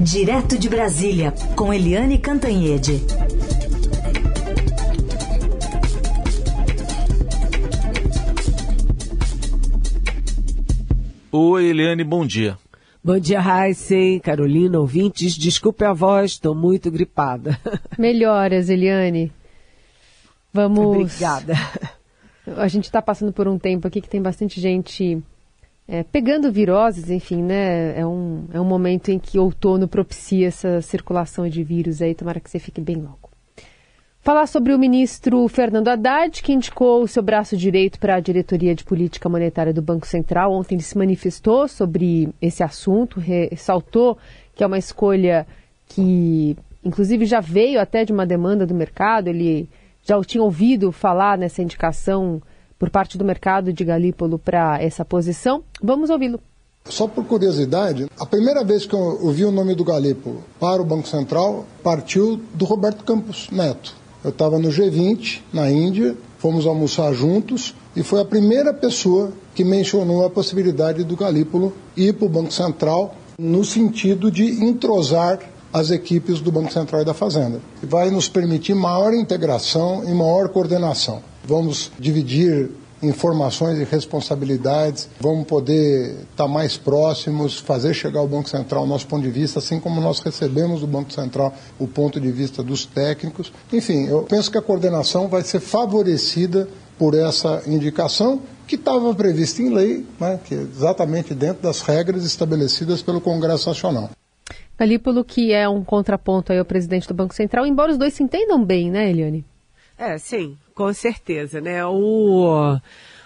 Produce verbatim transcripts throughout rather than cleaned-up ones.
Direto de Brasília, com Eliane Cantanhêde. Oi, Eliane, bom dia. Bom dia, Raíse, Carolina, ouvintes. Desculpe a voz, estou muito gripada. Melhoras, Eliane. Vamos. Obrigada. A gente está passando por um tempo aqui que tem bastante gente é, pegando viroses, enfim, né? É um, é um momento em que outono propicia essa circulação de vírus aí, tomara que você fique bem logo. Falar sobre o ministro Fernando Haddad, que indicou o seu braço direito para a diretoria de política monetária do Banco Central. Ontem ele se manifestou sobre esse assunto, ressaltou que é uma escolha que, inclusive, já veio até de uma demanda do mercado. Ele já tinha ouvido falar nessa indicação por parte do mercado de Galípolo para essa posição. Vamos ouvi-lo. Só por curiosidade, a primeira vez que eu ouvi o nome do Galípolo para o Banco Central partiu do Roberto Campos Neto. Eu estava no G vinte, na Índia, fomos almoçar juntos e foi a primeira pessoa que mencionou a possibilidade do Galípolo ir para o Banco Central no sentido de entrosar as equipes do Banco Central e da Fazenda. Vai nos permitir maior integração e maior coordenação. Vamos dividir informações e responsabilidades, vamos poder estar mais próximos, fazer chegar ao Banco Central o nosso ponto de vista, assim como nós recebemos do Banco Central o ponto de vista dos técnicos. Enfim, eu penso que a coordenação vai ser favorecida por essa indicação, que estava prevista em lei, né, que é exatamente dentro das regras estabelecidas pelo Congresso Nacional. Galípolo, que é um contraponto aí ao presidente do Banco Central, embora os dois se entendam bem, né, Eliane? É, sim, com certeza, né? O,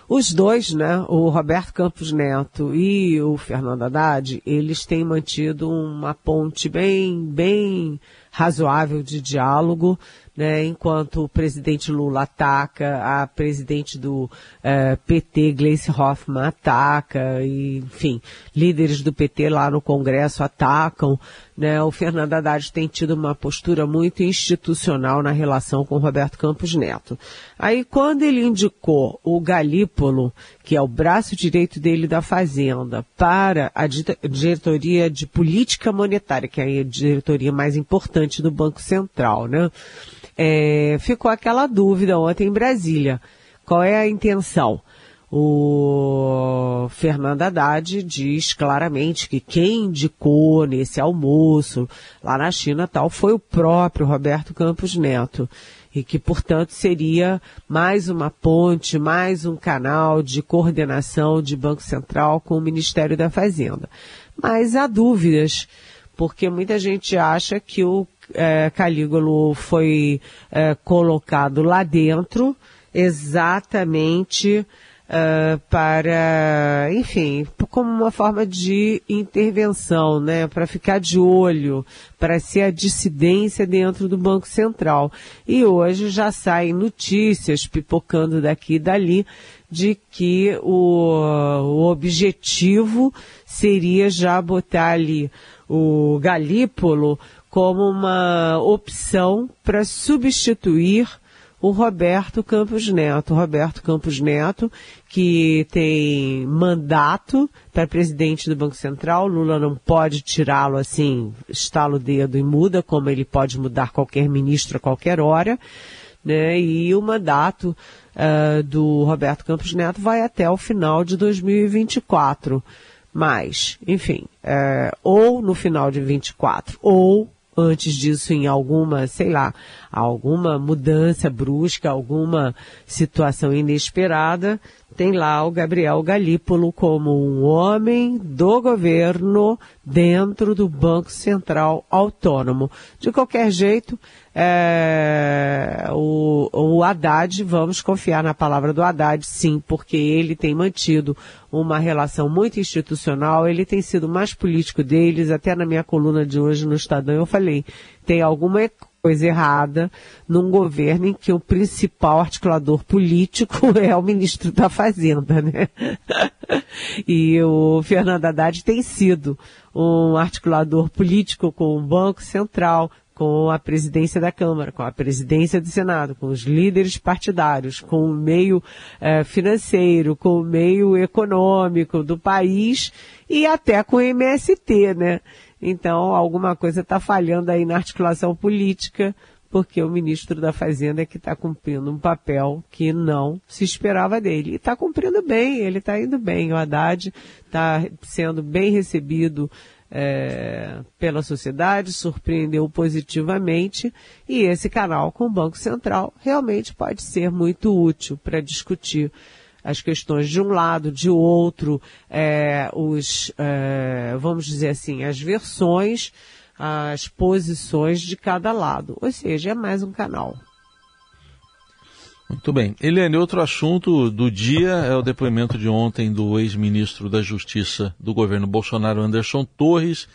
os dois, né, o Roberto Campos Neto e o Fernando Haddad, eles têm mantido uma ponte bem, bem razoável de diálogo, né, enquanto o presidente Lula ataca, a presidente do eh, P T, Gleisi Hoffmann, ataca, e, enfim, líderes do P T lá no Congresso atacam, né, o Fernando Haddad tem tido uma postura muito institucional na relação com o Roberto Campos Neto. Aí, quando ele indicou o Galípolo, que é o braço direito dele da Fazenda, para a diretoria de política monetária, que é a diretoria mais importante do Banco Central, né, É, ficou aquela dúvida ontem em Brasília. Qual é a intenção? O Fernando Haddad diz claramente que quem indicou nesse almoço lá na China tal foi o próprio Roberto Campos Neto e que, portanto, seria mais uma ponte, mais um canal de coordenação de Banco Central com o Ministério da Fazenda. Mas há dúvidas, porque muita gente acha que o É, Galípolo foi é, colocado lá dentro exatamente é, para, enfim, como uma forma de intervenção, né, para ficar de olho, para ser a dissidência dentro do Banco Central. E hoje já saem notícias pipocando daqui e dali de que o, o objetivo seria já botar ali o Galípolo como uma opção para substituir o Roberto Campos Neto. O Roberto Campos Neto, que tem mandato para presidente do Banco Central, Lula não pode tirá-lo assim, estala o dedo e muda, como ele pode mudar qualquer ministro a qualquer hora, né? E o mandato uh, do Roberto Campos Neto vai até o final de dois mil e vinte e quatro. Mas, enfim, é, ou no final de vinte e quatro, ou antes disso em alguma, sei lá, alguma mudança brusca, alguma situação inesperada, tem lá o Gabriel Galípolo como um homem do governo dentro do Banco Central Autônomo. De qualquer jeito, é, o, o Haddad, vamos confiar na palavra do Haddad, sim, porque ele tem mantido uma relação muito institucional, ele tem sido mais político deles. Até na minha coluna de hoje no Estadão eu falei, tem alguma coisa errada num governo em que o principal articulador político é o ministro da Fazenda, né? E o Fernando Haddad tem sido um articulador político com o Banco Central, com a presidência da Câmara, com a presidência do Senado, com os líderes partidários, com o meio eh, financeiro, com o meio econômico do país e até com o M S T, né? Então, alguma coisa está falhando aí na articulação política, porque o ministro da Fazenda é que está cumprindo um papel que não se esperava dele. E está cumprindo bem, ele está indo bem. O Haddad está sendo bem recebido É, pela sociedade, surpreendeu positivamente, e esse canal com o Banco Central realmente pode ser muito útil para discutir as questões de um lado, de outro, é, os, é, vamos dizer assim, as versões, as posições de cada lado. Ou seja, é mais um canal. Muito bem. Eliane, outro assunto do dia é o depoimento de ontem do ex-ministro da Justiça do governo Bolsonaro, Anderson Torres.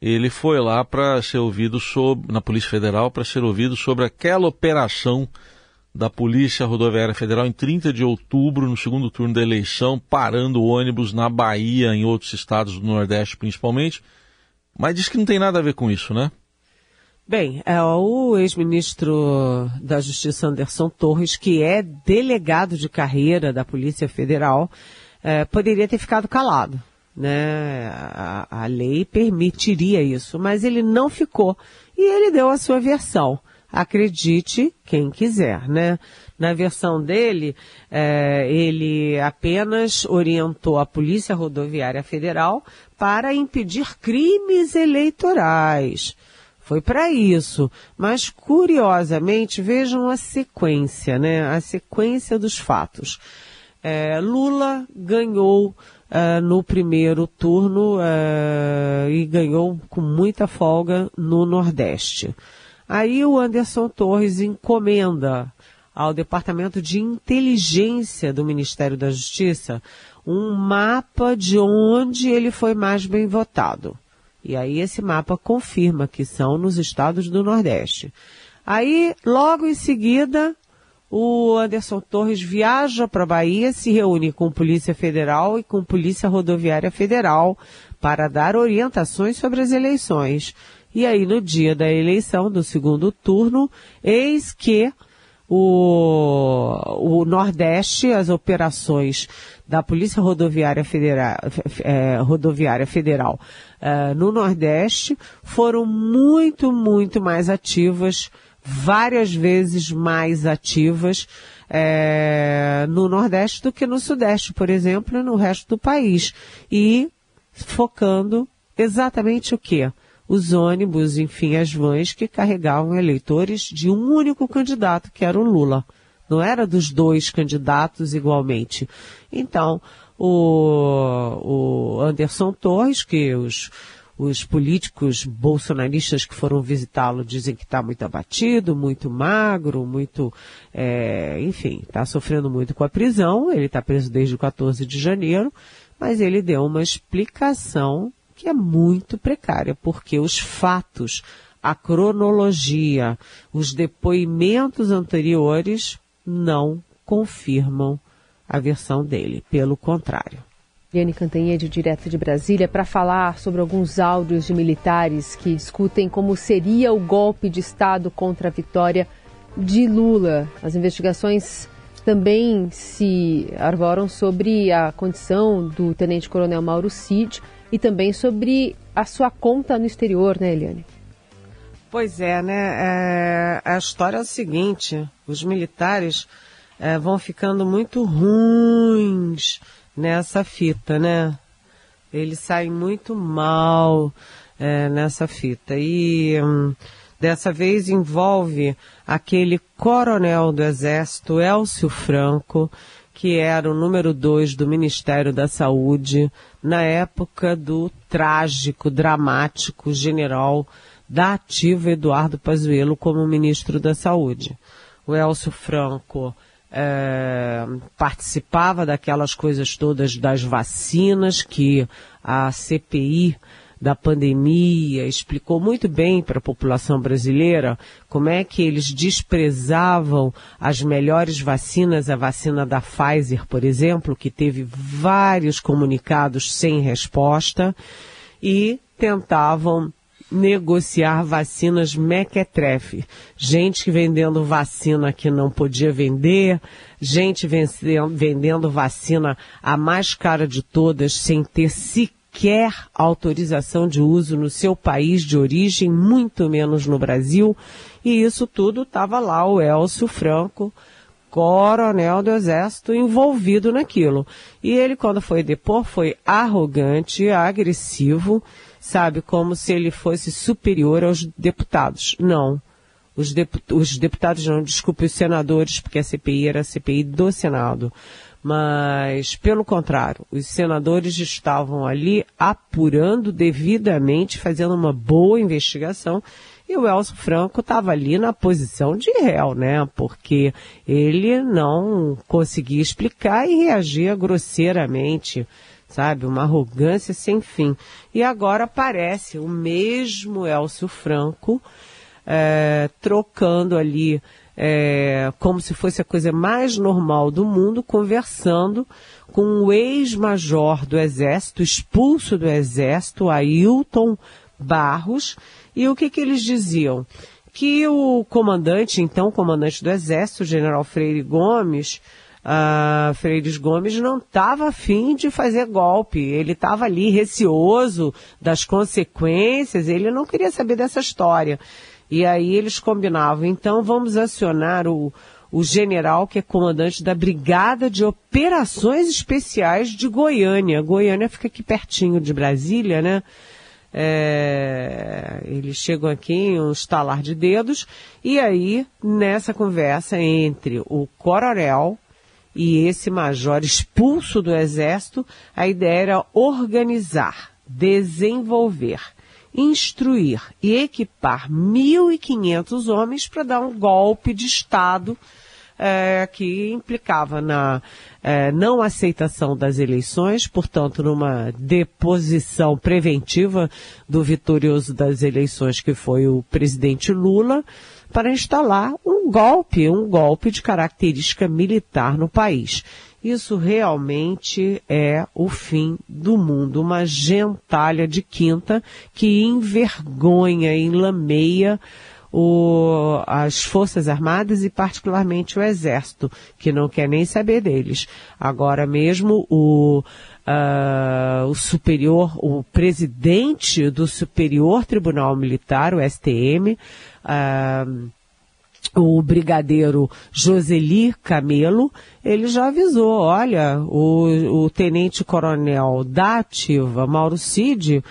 Ele foi lá para ser ouvido sobre, na Polícia Federal, para ser ouvido sobre aquela operação da Polícia Rodoviária Federal em trinta de outubro, no segundo turno da eleição, parando ônibus na Bahia, em outros estados do Nordeste principalmente. Mas diz que não tem nada a ver com isso, né? Bem, é o ex-ministro da Justiça Anderson Torres, que é delegado de carreira da Polícia Federal, é, poderia ter ficado calado, né? A, a lei permitiria isso, mas ele não ficou e ele deu a sua versão. Acredite quem quiser, né? Na versão dele, é, ele apenas orientou a Polícia Rodoviária Federal para impedir crimes eleitorais. Foi para isso, mas curiosamente, vejam a sequência, né? A sequência dos fatos. É, Lula ganhou uh, no primeiro turno uh, e ganhou com muita folga no Nordeste. Aí o Anderson Torres encomenda ao Departamento de Inteligência do Ministério da Justiça um mapa de onde ele foi mais bem votado. E aí esse mapa confirma que são nos estados do Nordeste. Aí, logo em seguida, o Anderson Torres viaja para a Bahia, se reúne com a Polícia Federal e com a Polícia Rodoviária Federal para dar orientações sobre as eleições. E aí, no dia da eleição, do segundo turno, eis que o, o Nordeste, as operações da Polícia Rodoviária Federal, eh, Rodoviária Federal eh, no Nordeste foram muito, muito mais ativas, várias vezes mais ativas eh, no Nordeste do que no Sudeste, por exemplo, e no resto do país. E focando exatamente o quê? Os ônibus, enfim, as vans que carregavam eleitores de um único candidato, que era o Lula. Não era dos dois candidatos igualmente. Então, o, o Anderson Torres, que os, os políticos bolsonaristas que foram visitá-lo dizem que está muito abatido, muito magro, muito, é, enfim, está sofrendo muito com a prisão. Ele está preso desde o quatorze de janeiro, mas ele deu uma explicação que é muito precária, porque os fatos, a cronologia, os depoimentos anteriores não confirmam a versão dele, pelo contrário. Eliane Cantanhêde, direto de Brasília, para falar sobre alguns áudios de militares que discutem como seria o golpe de Estado contra a vitória de Lula. As investigações também se arvoram sobre a condição do tenente-coronel Mauro Cid e também sobre a sua conta no exterior, né, Eliane? Pois é, né? É, a história é o seguinte, os militares é, vão ficando muito ruins nessa fita, né? Eles saem muito mal é, nessa fita. E hum, dessa vez envolve aquele coronel do Exército, Élcio Franco, que era o número dois do Ministério da Saúde, na época do trágico, dramático general da ativa Eduardo Pazuello como ministro da Saúde. O Élcio Franco é, participava daquelas coisas todas das vacinas que a C P I da pandemia explicou muito bem para a população brasileira como é que eles desprezavam as melhores vacinas, a vacina da Pfizer, por exemplo, que teve vários comunicados sem resposta, e tentavam negociar vacinas mequetrefe. Gente vendendo vacina que não podia vender, gente vendendo vacina a mais cara de todas sem ter sequer autorização de uso no seu país de origem, muito menos no Brasil. E isso tudo estava lá o Élcio Franco, coronel do Exército, envolvido naquilo. E ele, quando foi depor, foi arrogante, agressivo, sabe, como se ele fosse superior aos deputados. Não, os, deput- os deputados não, desculpe, os senadores, porque a C P I era a C P I do Senado. Mas, pelo contrário, os senadores estavam ali apurando devidamente, fazendo uma boa investigação. E o Élcio Franco estava ali na posição de réu, né? Porque ele não conseguia explicar e reagia grosseiramente, sabe? Uma arrogância sem fim. E agora aparece o mesmo Élcio Franco é, trocando ali, é, como se fosse a coisa mais normal do mundo, conversando com o ex-major do Exército, expulso do Exército, Ailton Barros. E o que que eles diziam? Que o comandante, então comandante do Exército, o general Freire Gomes, uh, Freire Gomes não estava afim de fazer golpe. Ele estava ali receoso das consequências, ele não queria saber dessa história. E aí eles combinavam, então vamos acionar o, o general que é comandante da Brigada de Operações Especiais de Goiânia. Goiânia fica aqui pertinho de Brasília, né? É, eles chegam aqui em um estalar de dedos, e aí nessa conversa entre o coronel e esse major expulso do Exército, a ideia era organizar, desenvolver, instruir e equipar mil e quinhentos homens para dar um golpe de Estado é, que implicava na É, não aceitação das eleições, portanto, numa deposição preventiva do vitorioso das eleições, que foi o presidente Lula, para instalar um golpe, um golpe de característica militar no país. Isso realmente é o fim do mundo, uma gentalha de quinta que envergonha, enlameia O, as Forças Armadas e particularmente o Exército, que não quer nem saber deles. Agora mesmo o, uh, o superior, o presidente do Superior Tribunal Militar, o S T M, uh, o brigadeiro Joseli Camelo, ele já avisou, olha, o, o tenente-coronel da ativa, Mauro Cid,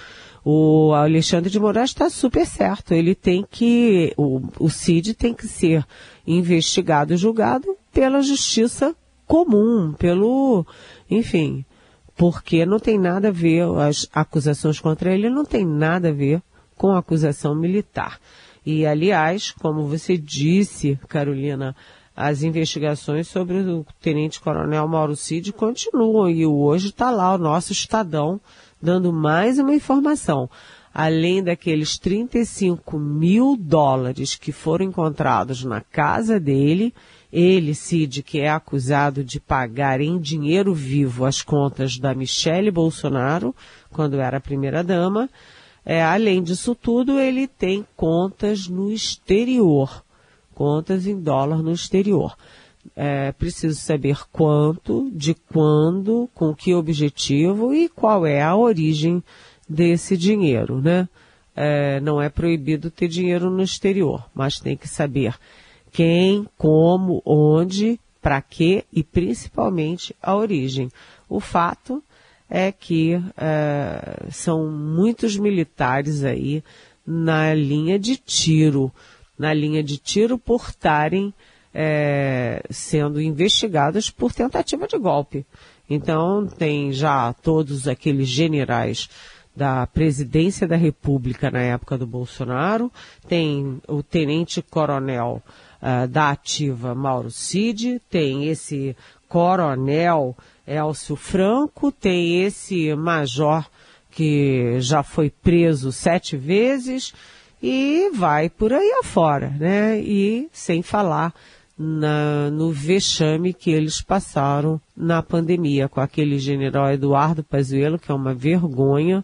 o Alexandre de Moraes está super certo, ele tem que, o, o Cid tem que ser investigado e julgado pela justiça comum, pelo, enfim, porque não tem nada a ver, as acusações contra ele não tem nada a ver com a acusação militar. E, aliás, como você disse, Carolina, as investigações sobre o tenente-coronel Mauro Cid continuam, e hoje está lá o nosso Estadão, dando mais uma informação, além daqueles trinta e cinco mil dólares que foram encontrados na casa dele, ele, Cid, que é acusado de pagar em dinheiro vivo as contas da Michelle Bolsonaro, quando era primeira-dama, é, além disso tudo, ele tem contas no exterior, contas em dólar no exterior. É, preciso saber quanto, de quando, com que objetivo e qual é a origem desse dinheiro, né? É, não é proibido ter dinheiro no exterior, mas tem que saber quem, como, onde, para quê e principalmente a origem. O fato é que é, são muitos militares aí na linha de tiro, na linha de tiro por estarem É, sendo investigadas por tentativa de golpe. Então, tem já todos aqueles generais da presidência da República na época do Bolsonaro, tem o tenente-coronel uh, da ativa Mauro Cid, tem esse coronel Élcio Franco, tem esse major que já foi preso sete vezes e vai por aí afora, né? E sem falar Na, no vexame que eles passaram na pandemia, com aquele general Eduardo Pazuello, que é uma vergonha,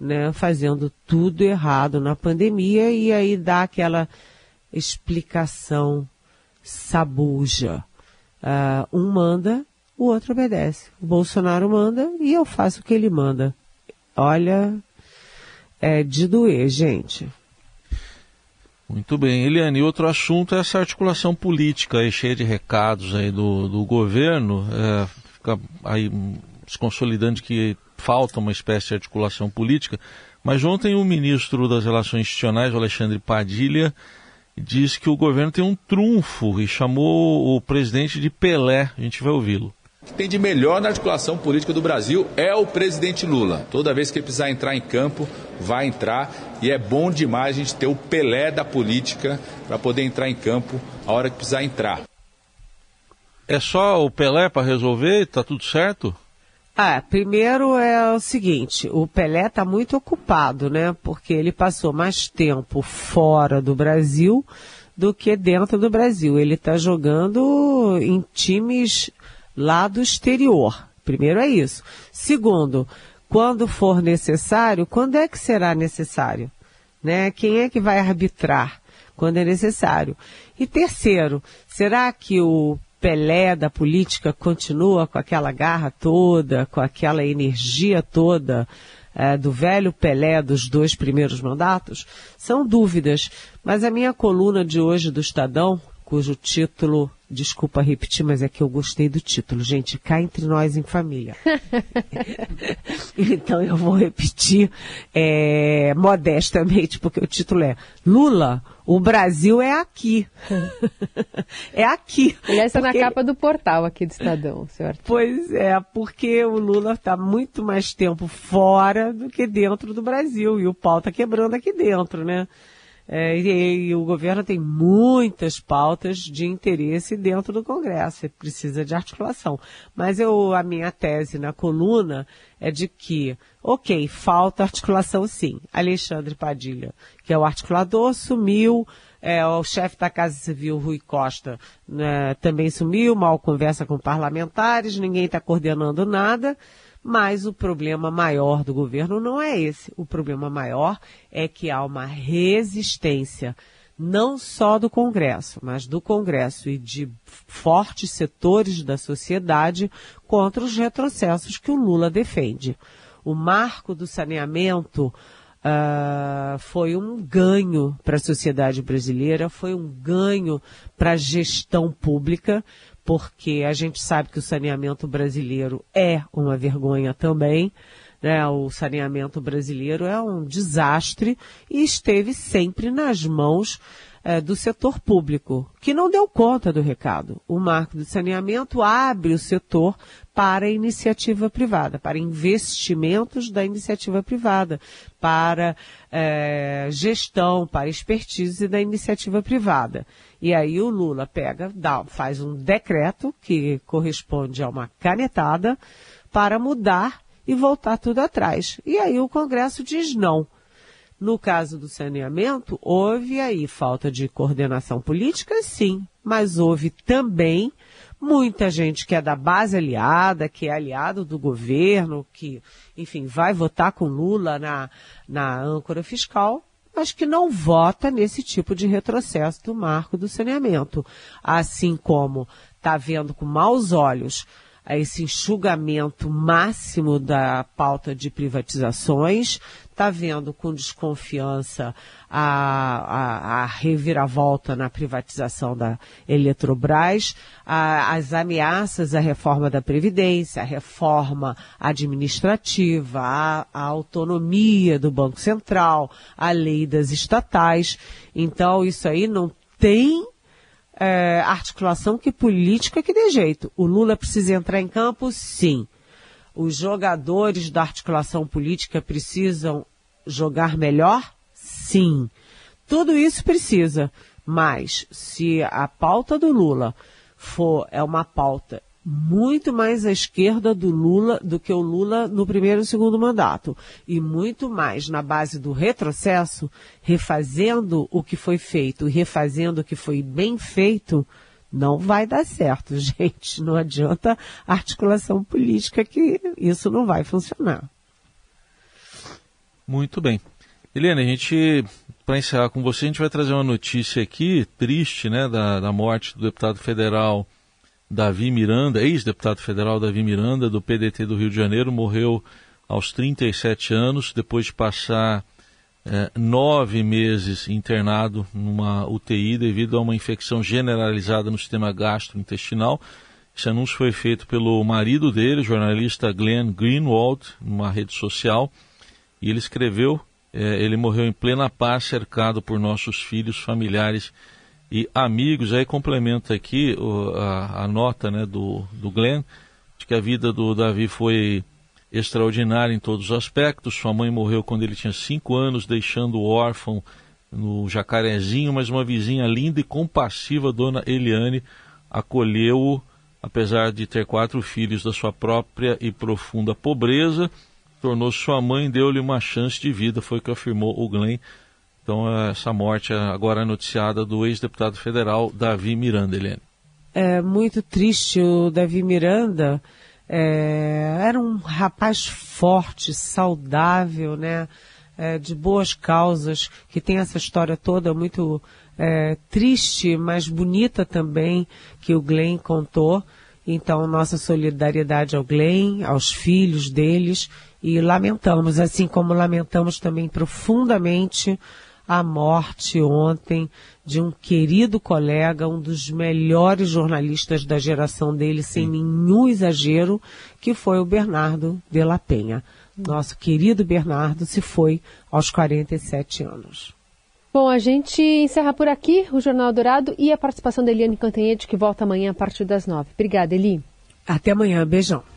né, fazendo tudo errado na pandemia, e aí dá aquela explicação sabuja. Uh, um manda, o outro obedece. O Bolsonaro manda e eu faço o que ele manda. Olha, é de doer, gente. Muito bem, Eliane, e outro assunto é essa articulação política aí, cheia de recados aí do, do governo, é, fica aí se consolidando que falta uma espécie de articulação política, mas ontem o ministro das Relações Institucionais, o Alexandre Padilha, diz que o governo tem um trunfo e chamou o presidente de Pelé, a gente vai ouvi-lo. O que tem de melhor na articulação política do Brasil é o presidente Lula. Toda vez que ele precisar entrar em campo, vai entrar. E é bom demais a gente ter o Pelé da política para poder entrar em campo a hora que precisar entrar. É só o Pelé para resolver? Está tudo certo? Ah, primeiro é o seguinte, o Pelé está muito ocupado, né? Porque ele passou mais tempo fora do Brasil do que dentro do Brasil. Ele está jogando em times lá do exterior. Primeiro é isso. Segundo, quando for necessário, quando é que será necessário? Né? Quem é que vai arbitrar quando é necessário? E terceiro, será que o Pelé da política continua com aquela garra toda, com aquela energia toda é, do velho Pelé dos dois primeiros mandatos? São dúvidas, mas a minha coluna de hoje do Estadão, cujo título... Desculpa repetir, mas é que eu gostei do título, gente, cá entre nós em família. Então eu vou repetir é, modestamente, porque o título é Lula, o Brasil é aqui. É aqui. E essa porque... é na capa do portal aqui do Estadão, certo? Pois é, porque o Lula está muito mais tempo fora do que dentro do Brasil, e o pau está quebrando aqui dentro, né? É, e, e o governo tem muitas pautas de interesse dentro do Congresso, precisa de articulação. Mas eu, a minha tese na coluna é de que, ok, falta articulação sim. Alexandre Padilha, que é o articulador, sumiu, é, o chefe da Casa Civil, Rui Costa, né, também sumiu, mal conversa com parlamentares, ninguém está coordenando nada. Mas o problema maior do governo não é esse. O problema maior é que há uma resistência, não só do Congresso, mas do Congresso e de fortes setores da sociedade contra os retrocessos que o Lula defende. O marco do saneamento uh, foi um ganho para a sociedade brasileira, foi um ganho para a gestão pública, porque a gente sabe que o saneamento brasileiro é uma vergonha também, né? O saneamento brasileiro é um desastre e esteve sempre nas mãos é, do setor público, que não deu conta do recado. O marco do saneamento abre o setor para a iniciativa privada, para investimentos da iniciativa privada, para é, gestão, para expertise da iniciativa privada. E aí o Lula pega, dá, faz um decreto que corresponde a uma canetada para mudar e voltar tudo atrás. E aí o Congresso diz não. No caso do saneamento, houve aí falta de coordenação política, sim, mas houve também muita gente que é da base aliada, que é aliado do governo, que, enfim, vai votar com Lula na, na âncora fiscal, mas que não vota nesse tipo de retrocesso do marco do saneamento. Assim como está vendo com maus olhos esse enxugamento máximo da pauta de privatizações, está vendo com desconfiança a, a, a reviravolta na privatização da Eletrobras, a, as ameaças à reforma da Previdência, à reforma administrativa, à, à autonomia do Banco Central, à lei das estatais. Então, isso aí não tem... É, articulação que política que dê jeito. O Lula precisa entrar em campo? Sim. Os jogadores da articulação política precisam jogar melhor? Sim. Tudo isso precisa. Mas se a pauta do Lula for, é uma pauta muito mais à esquerda do Lula do que o Lula no primeiro e segundo mandato, e muito mais na base do retrocesso, refazendo o que foi feito, refazendo o que foi bem feito, não vai dar certo, gente. Não adianta articulação política, que isso não vai funcionar. Muito bem. Eliane, a gente, para encerrar com você, a gente vai trazer uma notícia aqui, triste, né, da, da morte do deputado federal Davi Miranda, ex-deputado federal Davi Miranda, do P D T do Rio de Janeiro, morreu aos trinta e sete anos, depois de passar eh, nove meses internado numa U T I devido a uma infecção generalizada no sistema gastrointestinal. Esse anúncio foi feito pelo marido dele, jornalista Glenn Greenwald, numa rede social, e ele escreveu, eh, ele morreu em plena paz, cercado por nossos filhos, familiares e amigos. Aí complementa aqui o, a, a nota, né, do, do Glenn, de que a vida do Davi foi extraordinária em todos os aspectos. Sua mãe morreu quando ele tinha cinco anos, deixando o órfão no Jacarezinho, mas uma vizinha linda e compassiva, dona Eliane, acolheu-o, apesar de ter quatro filhos, da sua própria e profunda pobreza, tornou sua mãe, deu-lhe uma chance de vida, foi o que afirmou o Glenn. Então, essa morte agora é noticiada do ex-deputado federal Davi Miranda, Eliane. É muito triste. O Davi Miranda é, era um rapaz forte, saudável, né? É, de boas causas, que tem essa história toda muito é, triste, mas bonita também, que o Glenn contou. Então, nossa solidariedade ao Glenn, aos filhos deles, e lamentamos, assim como lamentamos também profundamente a morte ontem de um querido colega, um dos melhores jornalistas da geração dele, sem nenhum exagero, que foi o Bernardo de La Penha. Nosso querido Bernardo se foi aos quarenta e sete anos. Bom, a gente encerra por aqui o Jornal Dourado e a participação da Eliane Cantanhêde, que volta amanhã a partir das nove. Obrigada, Eli. Até amanhã, beijão.